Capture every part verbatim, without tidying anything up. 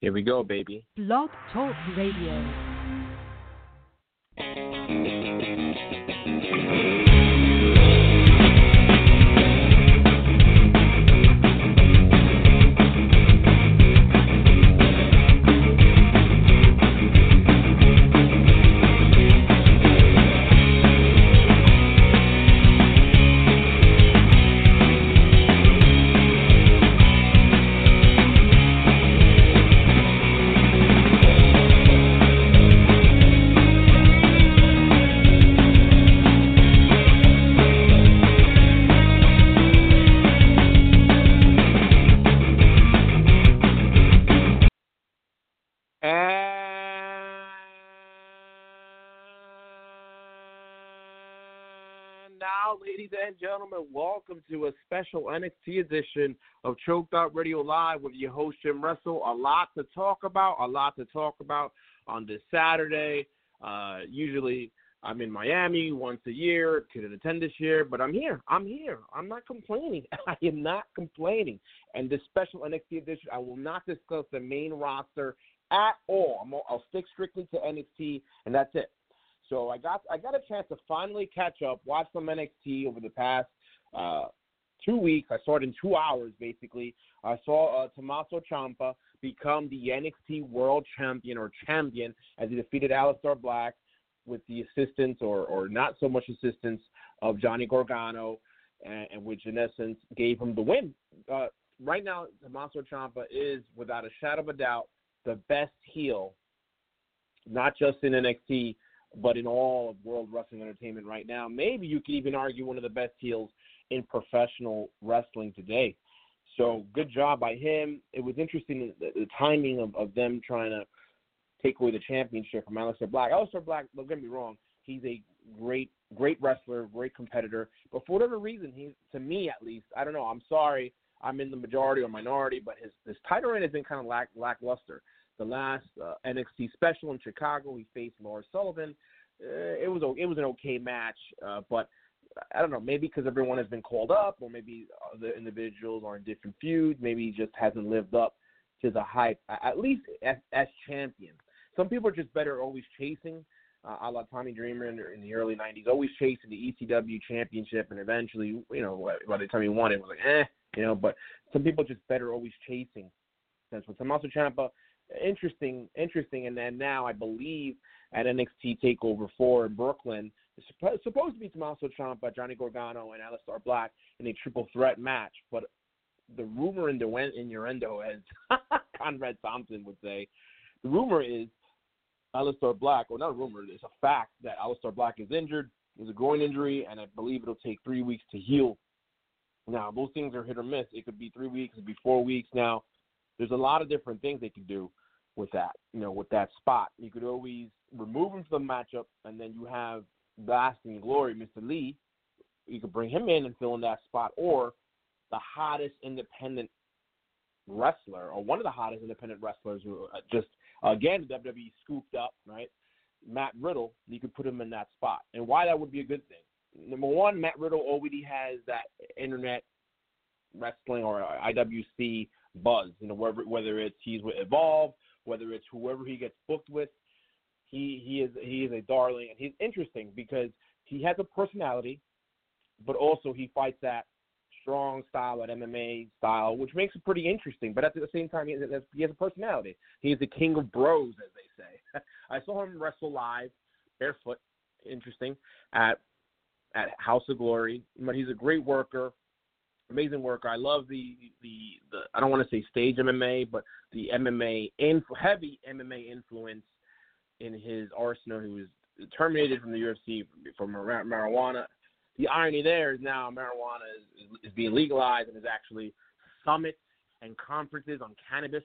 Here we go, baby. Blog Talk Radio. Ladies and gentlemen, welcome to a special N X T edition of Choked Out Radio Live with your host, Jim Russell. A lot to talk about, a lot to talk about on this Saturday. Uh, usually I'm in Miami once a year, couldn't attend this year, but I'm here. I'm here. I'm not complaining. I am not complaining. And this special N X T edition, I will not discuss the main roster at all. I'm, I'll stick strictly to N X T, and that's it. So I got I got a chance to finally catch up, watch some N X T over the past uh, two weeks. I saw it in two hours, basically. I saw uh, Tommaso Ciampa become the N X T World Champion, or champion, as he defeated Aleister Black with the assistance, or, or not so much assistance, of Johnny Gargano, and, and which, in essence, gave him the win. Uh, right now, Tommaso Ciampa is, without a shadow of a doubt, the best heel, not just in N X T, but in all of World Wrestling Entertainment right now. Maybe you could even argue one of the best heels in professional wrestling today. So good job by him. It was interesting, the, the timing of, of them trying to take away the championship from Aleister Black. Aleister Black, don't get me wrong, he's a great, great wrestler, great competitor. But for whatever reason, he, to me at least, I don't know, I'm sorry, I'm in the majority or minority, but his, his title reign has been kind of lack, lackluster. The last uh, N X T special in Chicago, he faced Lars Sullivan. Uh, it was a, it was an okay match, uh, but I don't know, maybe because everyone has been called up, or maybe the individuals are in different feuds. Maybe he just hasn't lived up to the hype, at least as, as champion. Some people are just better always chasing, uh, a la Tommy Dreamer in, in the early nineties, always chasing the E C W championship, and eventually, you know, by the time he won it, it was like, eh, you know, but some people are just better always chasing. That's what Tommaso Ciampa. Interesting, interesting, and then now I believe at N X T TakeOver four in Brooklyn, it's supposed to be Tommaso Ciampa, Johnny Gargano, and Aleister Black in a triple threat match, but the rumor in the innuendo, as Conrad Thompson would say, the rumor is Aleister Black, or not a rumor, it's a fact that Aleister Black is injured, is a groin injury, and I believe it'll take three weeks to heal. Now, those things are hit or miss. It could be three weeks, it could be four weeks now. There's a lot of different things they could do with that, you know, with that spot. You could always remove him from the matchup, and then you have Lasting Glory, Mister Lee. You could bring him in and fill in that spot, or the hottest independent wrestler, or one of the hottest independent wrestlers who just, again, W W E scooped up, right? Matt Riddle, you could put him in that spot. And why that would be a good thing. Number one, Matt Riddle already has that internet wrestling or I W C buzz, you know, whether, whether it's he's with Evolve, whether it's whoever he gets booked with, he he is he is a darling, and he's interesting because he has a personality, but also he fights that strong style, that M M A style, which makes it pretty interesting. But at the same time, he has, he has a personality. He's the king of bros, as they say. I saw him wrestle live, barefoot, interesting, at at House of Glory. But he's a great worker. Amazing worker. I love the, the, the I don't want to say stage M M A, but the M M A, inf- heavy M M A influence in his arsenal. He was terminated from the U F C for mar- marijuana. The irony there is now marijuana is, is being legalized, and is actually summits and conferences on cannabis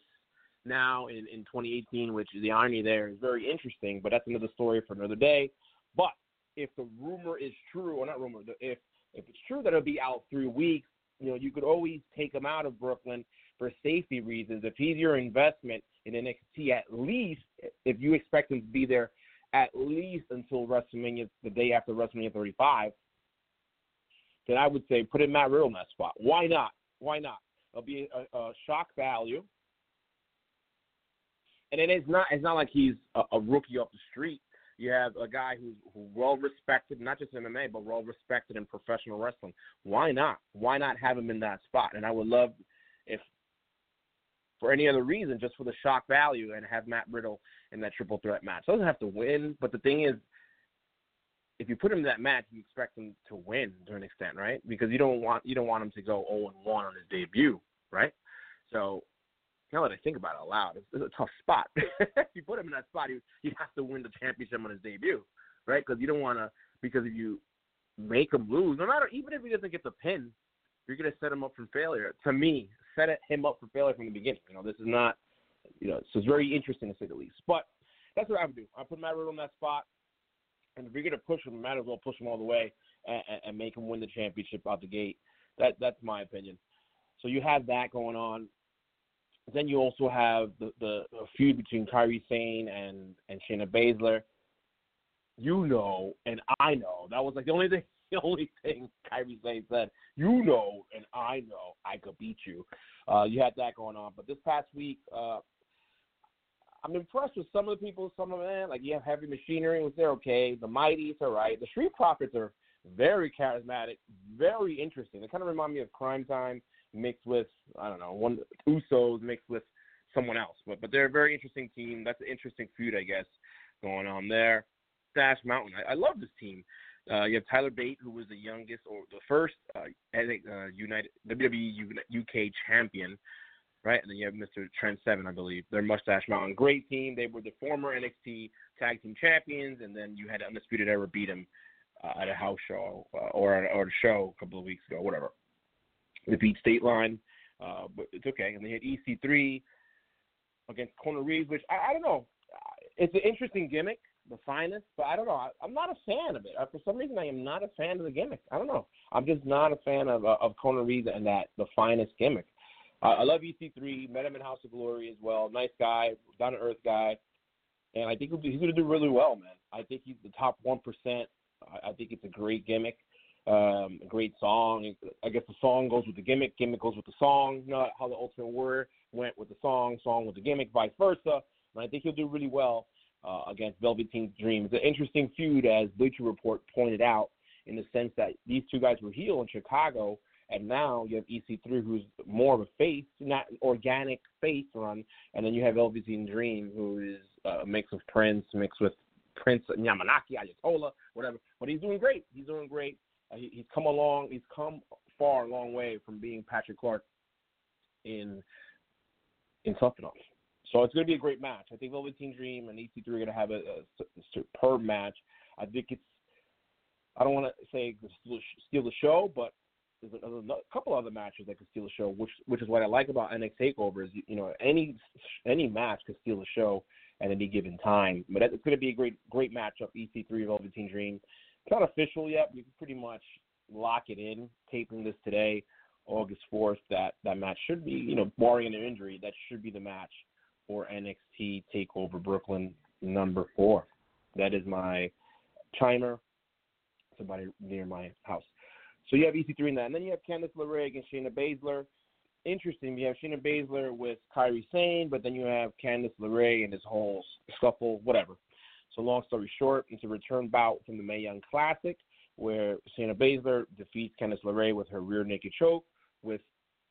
now in, in twenty eighteen, which the irony there is very interesting, but that's another story for another day. But if the rumor is true, or not rumor, if, if it's true that it'll be out three weeks, you know, you could always take him out of Brooklyn for safety reasons. If he's your investment in N X T, at least, if you expect him to be there at least until WrestleMania, the day after WrestleMania thirty-five, then I would say put in Matt Riddle in that spot. Why not? Why not? It'll be a, a shock value. and it is not it's not like he's a, a rookie off the street. You have a guy who's well respected, not just in M M A, but well respected in professional wrestling. Why not? Why not have him in that spot? And I would love, if for any other reason, just for the shock value, and have Matt Riddle in that triple threat match. Doesn't have to win, but the thing is, if you put him in that match, you expect him to win to an extent, right? Because you don't want you don't want him to go zero and one on his debut, right? So now that I think about it aloud, it's, it's a tough spot. If you put him in that spot, he, he has to win the championship on his debut, right? Because you don't want to – because if you make him lose, no matter – even if he doesn't get the pin, you're going to set him up for failure. To me, set him up for failure from the beginning. You know, this is not – you know, so it's very interesting to say the least. But that's what I would do. I put Matt Riddle in that spot. And if you're going to push him, you might as well push him all the way and, and make him win the championship out the gate. That That's my opinion. So you have that going on. Then you also have the, the feud between Kairi Sane and, and Shayna Baszler. You know, and I know. That was like the only thing the only thing Kairi Sane said. You know, and I know I could beat you. Uh, you had that going on. But this past week, uh, I'm impressed with some of the people, some of them. Like, you have Heavy Machinery, which they're okay. The Mighty, it's all right. The Street Profits are very charismatic, very interesting. They kind of remind me of Crime Time mixed with, I don't know, one Usos mixed with someone else. But but they're a very interesting team. That's an interesting feud, I guess, going on there. Mustache Mountain. I, I love this team. Uh, you have Tyler Bate, who was the youngest or the first uh, I think, uh, United W W E U K champion. Right, and then you have Mister Trent Seven, I believe. They're Mustache Mountain. Great team. They were the former N X T Tag Team Champions, and then you had Undisputed Era beat them uh, at a house show uh, or at, or a show a couple of weeks ago, whatever. They beat State Line, uh, but it's okay. And they had E C three against Kona Reeves, which I, I don't know. It's an interesting gimmick, The Finest, but I don't know. I, I'm not a fan of it. I, for some reason, I am not a fan of the gimmick. I don't know. I'm just not a fan of uh, of Kona Reeves and that The Finest gimmick. I love E C three, met him in House of Glory as well. Nice guy, down-to-earth guy. And I think he's going to do really well, man. I think he's the top one percent. I think it's a great gimmick, um, a great song. I guess the song goes with the gimmick, gimmick goes with the song. You know how the Ultimate Warrior went with the song, song with the gimmick, vice versa. And I think he'll do really well uh, against Velveteen Dream. It's an interesting feud, as Bleacher Report pointed out, in the sense that these two guys were heel in Chicago. And now you have E C three, who's more of a face, not organic face run. And then you have Velveteen Dream, who is a mix of Prince, mixed with Prince Nyamanaki, Ayatollah, whatever. But he's doing great. He's doing great. Uh, he, he's come along. He's come far, a long way from being Patrick Clark in in something else. So it's going to be a great match. I think Velveteen Dream and E C three are going to have a, a superb match. I think it's – I don't want to say steal the show, but – there's a couple other matches that could steal a show, which which is what I like about N X T TakeOver is, you know, any any match could steal a show at any given time. But it's going to be a great great matchup, E C three, Velveteen Dream. It's not official yet. We can pretty much lock it in, taping this today, August fourth. That, that match should be, you know, barring an injury, that should be the match for N X T TakeOver Brooklyn number four. That is my timer. Somebody near my house. So you have E C three in that. And then you have Candice LeRae against Shayna Baszler. Interesting. You have Shayna Baszler with Kairi Sane, but then you have Candice LeRae and this whole scuffle, whatever. So long story short, it's a return bout from the Mae Young Classic where Shayna Baszler defeats Candice LeRae with her rear naked choke with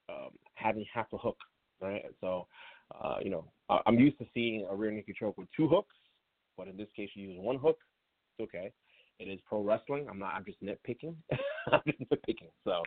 um, having half a hook, right? So, uh, you know, I'm used to seeing a rear naked choke with two hooks, but in this case she uses one hook. It's okay. It is pro wrestling. I'm not. I'm just nitpicking. I'm just nitpicking. So,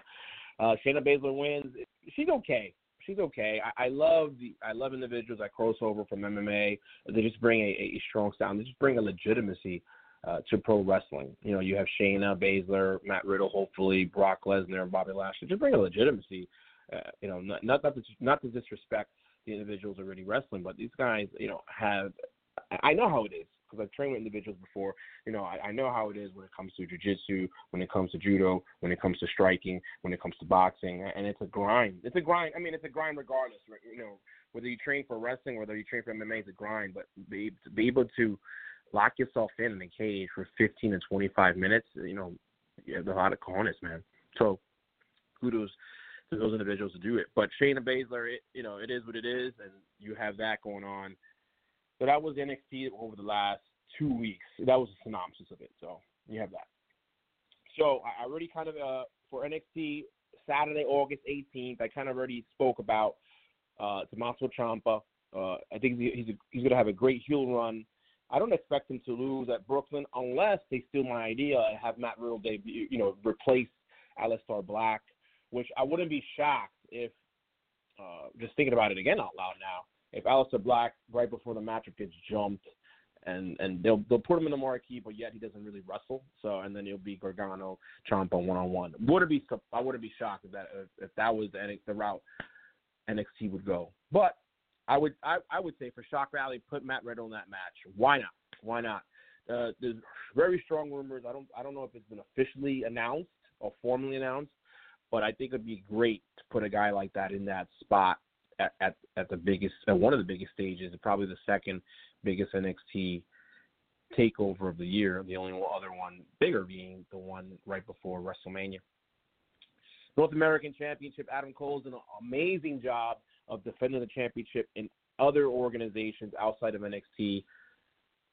uh, Shayna Baszler wins. She's okay. She's okay. I, I love the. I love individuals that cross over from M M A. They just bring a, a strong sound. They just bring a legitimacy uh, to pro wrestling. You know, you have Shayna Baszler, Matt Riddle, hopefully Brock Lesnar, Bobby Lashley. Just bring a legitimacy. Uh, you know, not not to, not to disrespect the individuals already wrestling, but these guys, you know, have. I know how it is. Because I've trained with individuals before, you know, I, I know how it is when it comes to jiu-jitsu, when it comes to judo, when it comes to striking, when it comes to boxing, and it's a grind. It's a grind. I mean, it's a grind regardless, right? You know, whether you train for wrestling, whether you train for M M A, it's a grind. But be, to be able to lock yourself in in a cage for fifteen to twenty-five minutes, you know, you have a lot of cojones, man. So kudos to those individuals to do it. But Shayna Baszler, it, you know, it is what it is, and you have that going on. So that was N X T over the last two weeks. That was a synopsis of it. So you have that. So I already kind of, uh, for N X T, Saturday, August eighteenth, I kind of already spoke about uh, Tommaso Ciampa. Uh, I think he's, a, he's going to have a great heel run. I don't expect him to lose at Brooklyn unless they steal my idea and have Matt Riddle debut, you know, replace Aleister Black, which I wouldn't be shocked if, uh, just thinking about it again out loud now, if Aleister Black, right before the matchup, gets jumped, and, and they'll they'll put him in the marquee, but yet he doesn't really wrestle. So, and then he'll be Gargano, Ciampa one-on-one. Wouldn't be, I wouldn't be shocked if that, if, if that was the, the route N X T would go. But I would I, I would say for shock rally, put Matt Riddle in that match. Why not? Why not? Uh, there's very strong rumors. I don't I don't know if it's been officially announced or formally announced, but I think it'd be great to put a guy like that in that spot at at, at the biggest, at one of the biggest stages, probably the second biggest N X T takeover of the year. The only other one bigger being the one right before WrestleMania. North American Championship. Adam Cole's done an amazing job of defending the championship in other organizations outside of N X T.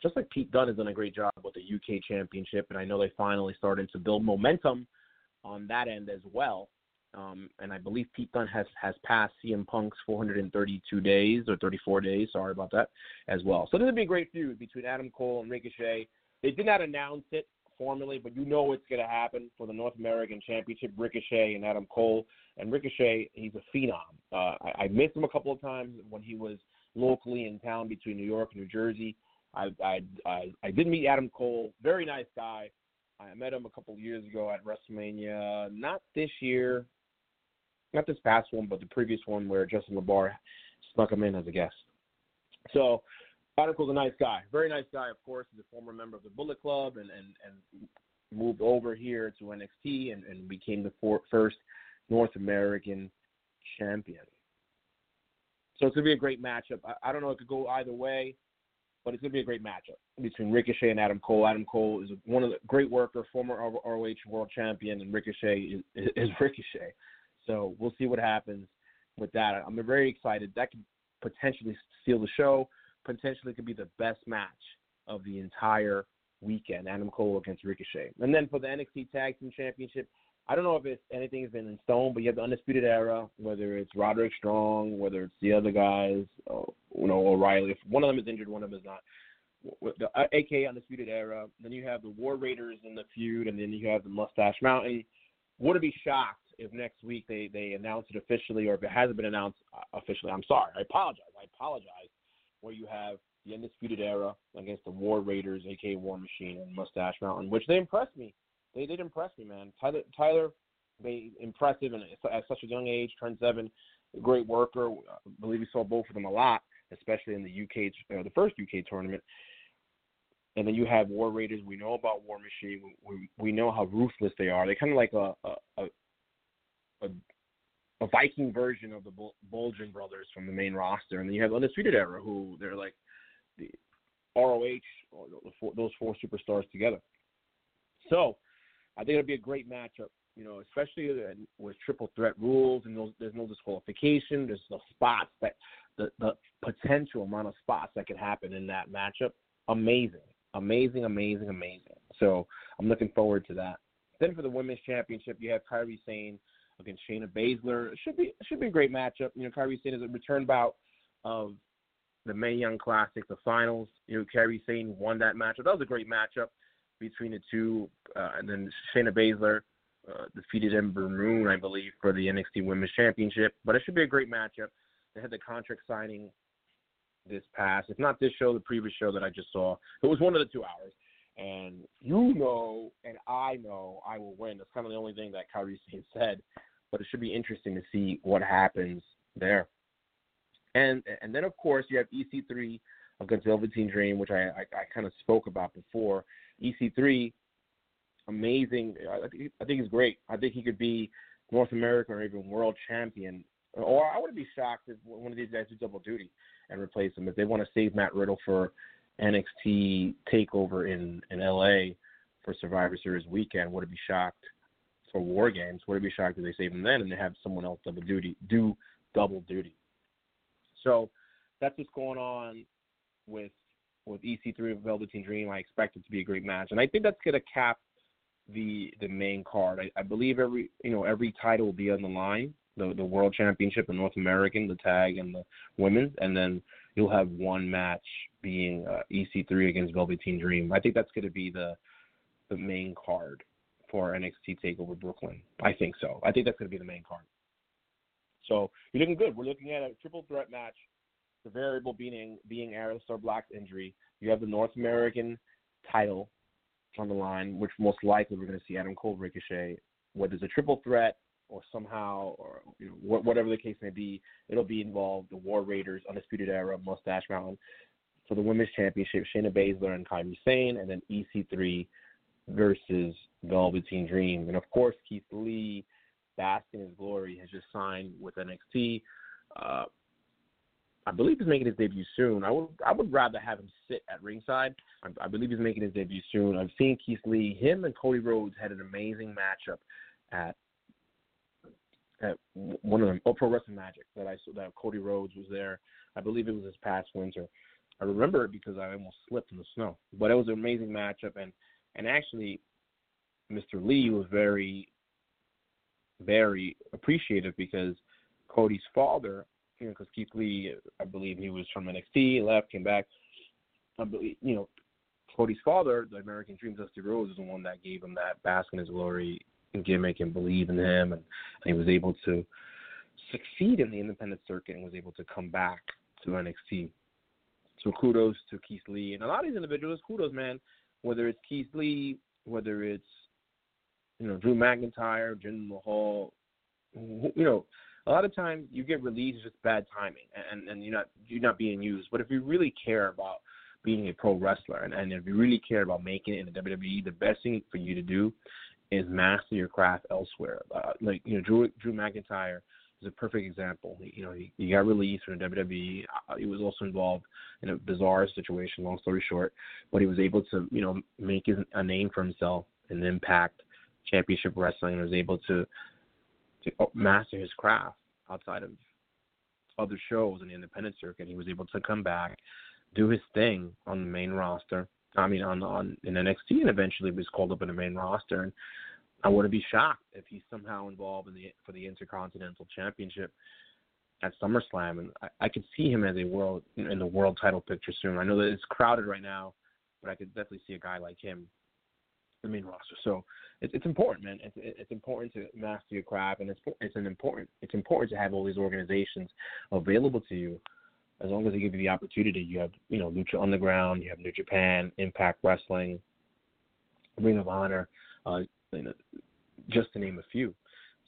Just like Pete Dunne has done a great job with the U K Championship, and I know they finally started to build momentum on that end as well. Um, and I believe Pete Dunne has, has passed C M Punk's four hundred thirty-two days or thirty-four days, sorry about that, as well. So this would be a great feud between Adam Cole and Ricochet. They did not announce it formally, but you know it's going to happen for the North American Championship, Ricochet and Adam Cole. And Ricochet, he's a phenom. Uh, I, I missed him a couple of times when he was locally in town between New York and New Jersey. I, I, I, I did meet Adam Cole, very nice guy. I met him a couple of years ago at WrestleMania, not this year, not this past one, but the previous one where Justin LeBar snuck him in as a guest. So Adam Cole's a nice guy, very nice guy, of course. He's a former member of the Bullet Club and, and, and moved over here to N X T and, and became the four, first North American champion. So it's going to be a great matchup. I, I don't know if it could go either way, but it's going to be a great matchup between Ricochet and Adam Cole. Adam Cole is one of the great worker, former R O H world champion, and Ricochet is, is, is Ricochet. So we'll see what happens with that. I'm very excited. That could potentially steal the show. Potentially could be the best match of the entire weekend, Adam Cole against Ricochet. And then for the N X T Tag Team Championship, I don't know if it's, anything has been in stone, but you have the Undisputed Era, whether it's Roderick Strong, whether it's the other guys, or, you know, O'Reilly. If one of them is injured, one of them is not. With the A K A Undisputed Era, then you have the War Raiders in the feud, and then you have the Mustache Mountain. Wouldn't be shocked if next week they, they announce it officially, or if it hasn't been announced officially. I'm sorry. I apologize. I apologize. Where you have the Undisputed Era against the War Raiders, A K A War Machine, and Mustache Mountain, which they impressed me. They did impress me, man. Tyler, Tyler, they impressive, and at such a young age. Trent Seven, great worker. I believe we saw both of them a lot, especially in the U K, uh, the first U K tournament. And then you have War Raiders. We know about War Machine. We, we, we know how ruthless they are. They're kind of like a a, a a Viking version of the Bul- Bulgin brothers from the main roster. And then you have Undisputed Era, who they're like the R O H, or the four, those four superstars together. So I think it'll be a great matchup, you know, especially with triple threat rules and those, there's no disqualification. There's the spots that the, the potential amount of spots that could happen in that matchup. Amazing, amazing, amazing, amazing. So I'm looking forward to that. Then for the women's championship, you have Kairi Sane against Shayna Baszler. It should be, it should be a great matchup. You know, Kairi Sane is a return bout of the Mae Young Classic, the finals. You know, Kairi Sane won that matchup. That was a great matchup between the two, uh, and then Shayna Baszler uh, defeated Ember Moon, I believe, for the N X T Women's Championship. But it should be a great matchup. They had the contract signing this past, if not this show, the previous show that I just saw. It was one of the two hours. And you know, and I know I will win. That's kind of the only thing that Kairi Sane said. But it should be interesting to see what happens there. And and then, of course, you have E C three against Velveteen Dream, which I, I, I kind of spoke about before. E C three, amazing. I, I think he's great. I think he could be North American or even world champion. Or I wouldn't be shocked if one of these guys do double duty and replace him. If they want to save Matt Riddle for N X T TakeOver in, in L A for Survivor Series weekend, would it be shocked for War Games? Would it be shocked if they save him then and they have someone else double duty do double duty? So that's what's going on with with E C three and Velveteen Dream. I expect it to be a great match, and I think that's going to cap the the main card. I, I believe every you know every title will be on the line: the the World Championship, the North American, the Tag, and the Women's. And then you'll have one match being uh, E C three against Velveteen Dream. I think that's going to be the the main card for N X T TakeOver Brooklyn. I think so. I think that's going to be the main card. So you're looking good. We're looking at a triple threat match. The variable being being Aleister Black's injury. You have the North American title on the line, which most likely we're going to see Adam Cole, Ricochet. Whether it's a triple threat or somehow, or you know, whatever the case may be, it'll be involved. The War Raiders, Undisputed Era, Mustache Mountain. For the Women's Championship, Shayna Baszler and Kairi Sane, and then E C three versus Velveteen Dream. And, of course, Keith Lee, basking his glory, has just signed with N X T. Uh, I believe he's making his debut soon. I would I would rather have him sit at ringside. I, I believe he's making his debut soon. I've seen Keith Lee. Him and Cody Rhodes had an amazing matchup at at one of them, oh, Pro Wrestling Magic, that I saw that Cody Rhodes was there. I believe it was this past winter. I remember it because I almost slipped in the snow. But it was an amazing matchup, and, and actually Mister Lee was very, very appreciative because Cody's father, you know, because Keith Lee, I believe he was from N X T, left, came back. I believe, you know, Cody's father, the American Dream, Dusty Rhodes, is the one that gave him that bask in his glory and gimmick and believe in him, and, and he was able to succeed in the independent circuit and was able to come back to N X T. So kudos to Keith Lee. And a lot of these individuals, kudos, man, whether it's Keith Lee, whether it's, you know, Drew McIntyre, Jinder Mahal, you know, a lot of times you get released with bad timing, and, and you're not you're not being used. But if you really care about being a pro wrestler, and, and if you really care about making it in the W W E, the best thing for you to do is master your craft elsewhere. Uh, like you know, Drew Drew McIntyre is a perfect example. He, you know, he, he got released from the W W E. He was also involved in a bizarre situation. Long story short, but he was able to you know make his, a name for himself in Impact Championship Wrestling, and was able to. to master his craft outside of other shows in the independent circuit. He was able to come back, do his thing on the main roster. I mean, on, on in N X T, and eventually was called up in the main roster. And I wouldn't be shocked if he's somehow involved in the for the Intercontinental Championship at SummerSlam. And I, I could see him as a world in the world title picture soon. I know that it's crowded right now, but I could definitely see a guy like him. The main roster, so it's it's important, man. It's it's important to master your craft, and it's it's an important it's important to have all these organizations available to you, as long as they give you the opportunity. You have you know Lucha Underground, you have New Japan, Impact Wrestling, Ring of Honor, uh, you know, just to name a few.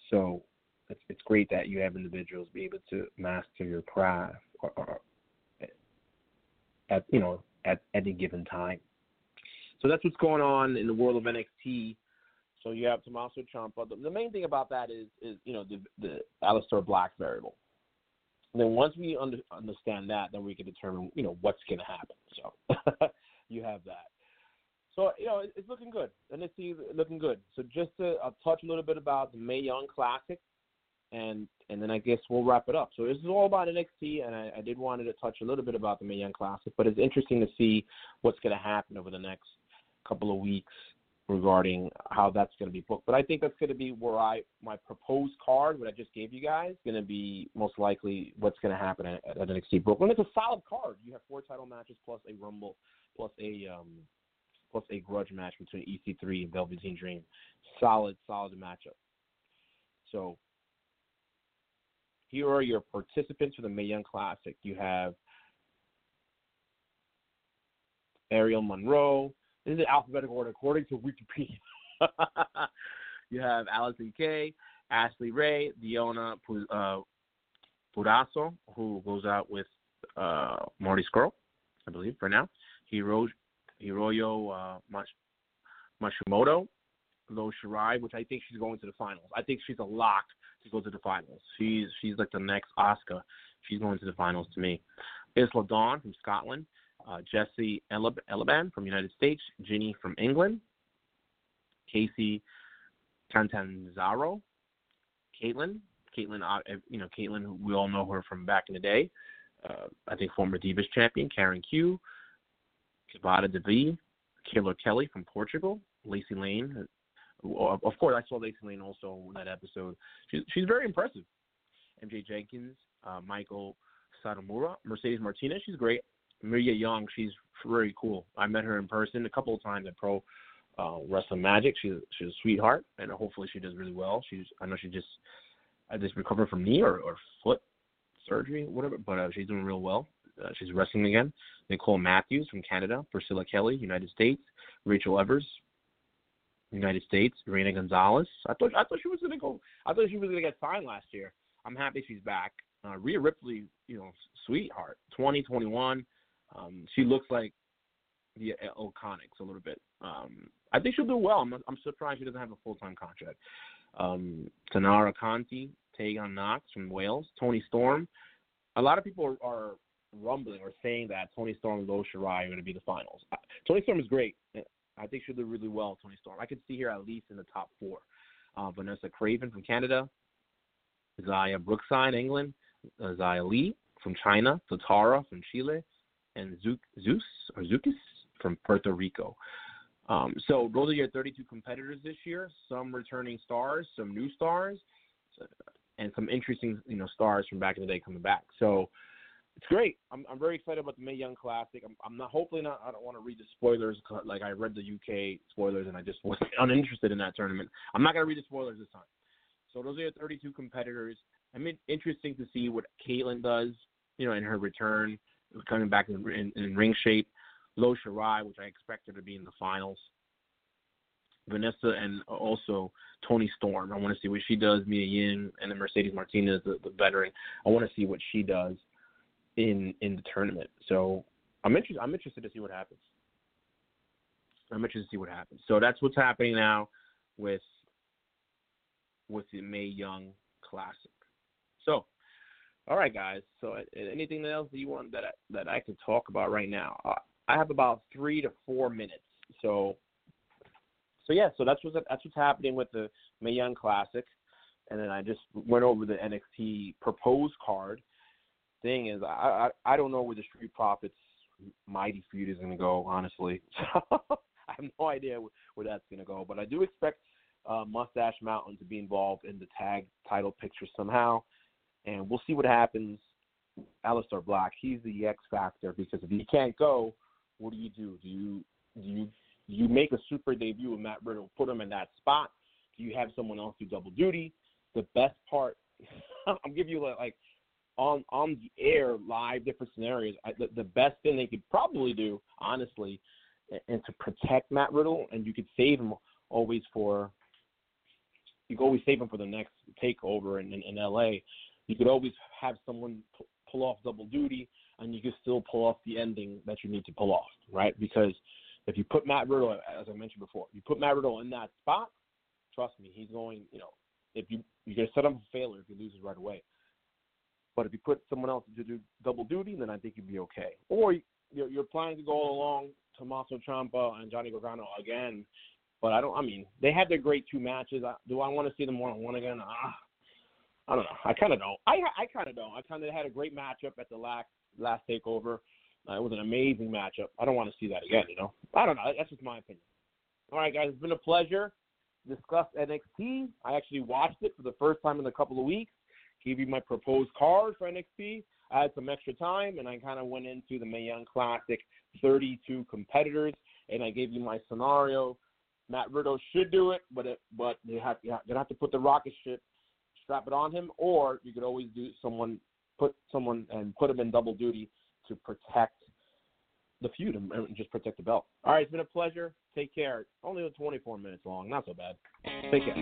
So it's it's great that you have individuals be able to master your craft, or, or at you know at any given time. So that's what's going on in the world of N X T. So you have Tommaso Ciampa. The, the main thing about that is, is you know, the, the Aleister Black variable. And then once we under, understand that, then we can determine, you know, what's going to happen. So you have that. So, you know, it, it's looking good. N X T is looking good. So just to I'll touch a little bit about the Mae Young Classic, and and then I guess we'll wrap it up. So this is all about N X T, and I, I did wanted to touch a little bit about the Mae Young Classic, but it's interesting to see what's going to happen over the next couple of weeks regarding how that's going to be booked. But I think that's going to be where I my proposed card, what I just gave you guys, going to be most likely what's going to happen at, at N X T Brooklyn. It's a solid card. You have four title matches plus a Rumble, plus a um, plus a grudge match between E C three and Velveteen Dream. Solid, solid matchup. So here are your participants for the Mae Young Classic. You have Ariel Monroe. This is in alphabetical order, according to Wikipedia. You have Allison Kay, Ashley Ray, Diona uh, Purazo, who goes out with uh, Marty Scurll, I believe, for now. Hiro, Hiroyo uh, Mash, Mashimoto, Lo Shirai, which I think she's going to the finals. I think she's a lock to go to the finals. She's she's like the next Asuka. She's going to the finals to me. Isla Dawn from Scotland. Uh, Jesse Elib- Eliban from the United States, Ginny from England, Casey Catanzaro, Caitlin, Caitlin, uh, you know, Caitlin, we all know her from back in the day, uh, I think former Divas champion Karen Q, Kibata Devi, Killer Kelly from Portugal, Lacey Lane. Of course, I saw Lacey Lane also in that episode. She's, she's very impressive. M J Jenkins, uh, Michael Satomura, Mercedes Martinez, she's great. Miria Young, she's very cool. I met her in person a couple of times at Pro uh, Wrestling Magic. She's she's a sweetheart, and hopefully she does really well. She's I know she just I just recovered from knee or, or foot surgery, whatever, but uh, she's doing real well. Uh, she's wrestling again. Nicole Matthews from Canada, Priscilla Kelly, United States, Rachel Evers, United States, Irina Gonzalez. I thought I thought she was gonna go. I thought she was gonna get signed last year. I'm happy she's back. Uh, Rhea Ripley, you know, sweetheart, twenty, twenty-one. Um, she looks like the O'Connors a little bit. Um, I think she'll do well. I'm, I'm surprised she doesn't have a full-time contract. Um, Tanara Conti, Tegan Knox from Wales, Toni Storm. A lot of people are, are rumbling or saying that Toni Storm and Lo Shirai are going to be the finals. Uh, Toni Storm is great. I think she'll do really well, Toni Storm. I could see her at least in the top four. Uh, Vanessa Craven from Canada, Zaya Brookside, England, uh, Zaya Lee from China, Tatara from Chile, and Zeus or Zukis from Puerto Rico. Um, so those are your thirty-two competitors this year, some returning stars, some new stars, and some interesting, you know, stars from back in the day coming back. So it's great. I'm, I'm very excited about the Mae Young Classic. I'm, I'm not, hopefully not, I don't want to read the spoilers. Like I read the U K spoilers and I just was uninterested in that tournament. I'm not going to read the spoilers this time. So those are your thirty-two competitors. I mean, interesting to see what Caitlyn does, you know, in her return. Coming back in, in, in ring shape, Lo Shirai, which I expect her to be in the finals. Vanessa and also Toni Storm. I want to see what she does. Mia Yim and then Mercedes Martinez, the, the veteran. I want to see what she does in in the tournament. So I'm interested. I'm interested to see what happens. I'm interested to see what happens. So that's what's happening now with with the Mae Young Classic. So. All right, guys. So, anything else that you want that I, that I can talk about right now? Uh, I have about three to four minutes. So, so yeah. So that's what's that's what's happening with the Mae Young Classic, and then I just went over the N X T proposed card. Thing is, I I, I don't know where the Street Profits mighty feud is going to go. Honestly, so I have no idea where, where that's going to go. But I do expect uh, Mustache Mountain to be involved in the tag title picture somehow. And we'll see what happens. Aleister Black, he's the X factor because if he can't go, what do you do? Do you do you, do you make a super debut with Matt Riddle, put him in that spot? Do you have someone else do double duty? The best part, I'll give you like on on the air, live, different scenarios. I, the, the best thing they could probably do, honestly, and to protect Matt Riddle, and you could save him always for you could always save him for the next takeover in, in, in L A. You could always have someone pull off double duty, and you could still pull off the ending that you need to pull off, right? Because if you put Matt Riddle, as I mentioned before, you put Matt Riddle in that spot, trust me, he's going, you know, if you, you're going to set him for failure if he loses right away. But if you put someone else to do double duty, then I think you'd be okay. Or you're, you're planning to go all along Tommaso Ciampa and Johnny Gargano again, but I don't, I mean, they had their great two matches. I, do I want to see them one-on-one again? Ah. I don't know. I kind of don't. I I kind of don't. I kind of had a great matchup at the last last takeover. Uh, it was an amazing matchup. I don't want to see that again. You know. I don't know. That's just my opinion. All right, guys. It's been a pleasure. Discuss N X T. I actually watched it for the first time in a couple of weeks. Gave you my proposed card for N X T. I had some extra time, and I kind of went into the Mae Young Classic, thirty-two competitors, and I gave you my scenario. Matt Riddle should do it, but it, but you have you have, have to put the rocket ship. Strap it on him, or you could always do someone put someone and put him in double duty to protect the feud and just protect the belt. All right, it's been a pleasure. Take care. Only twenty-four minutes long, not so bad. Take care.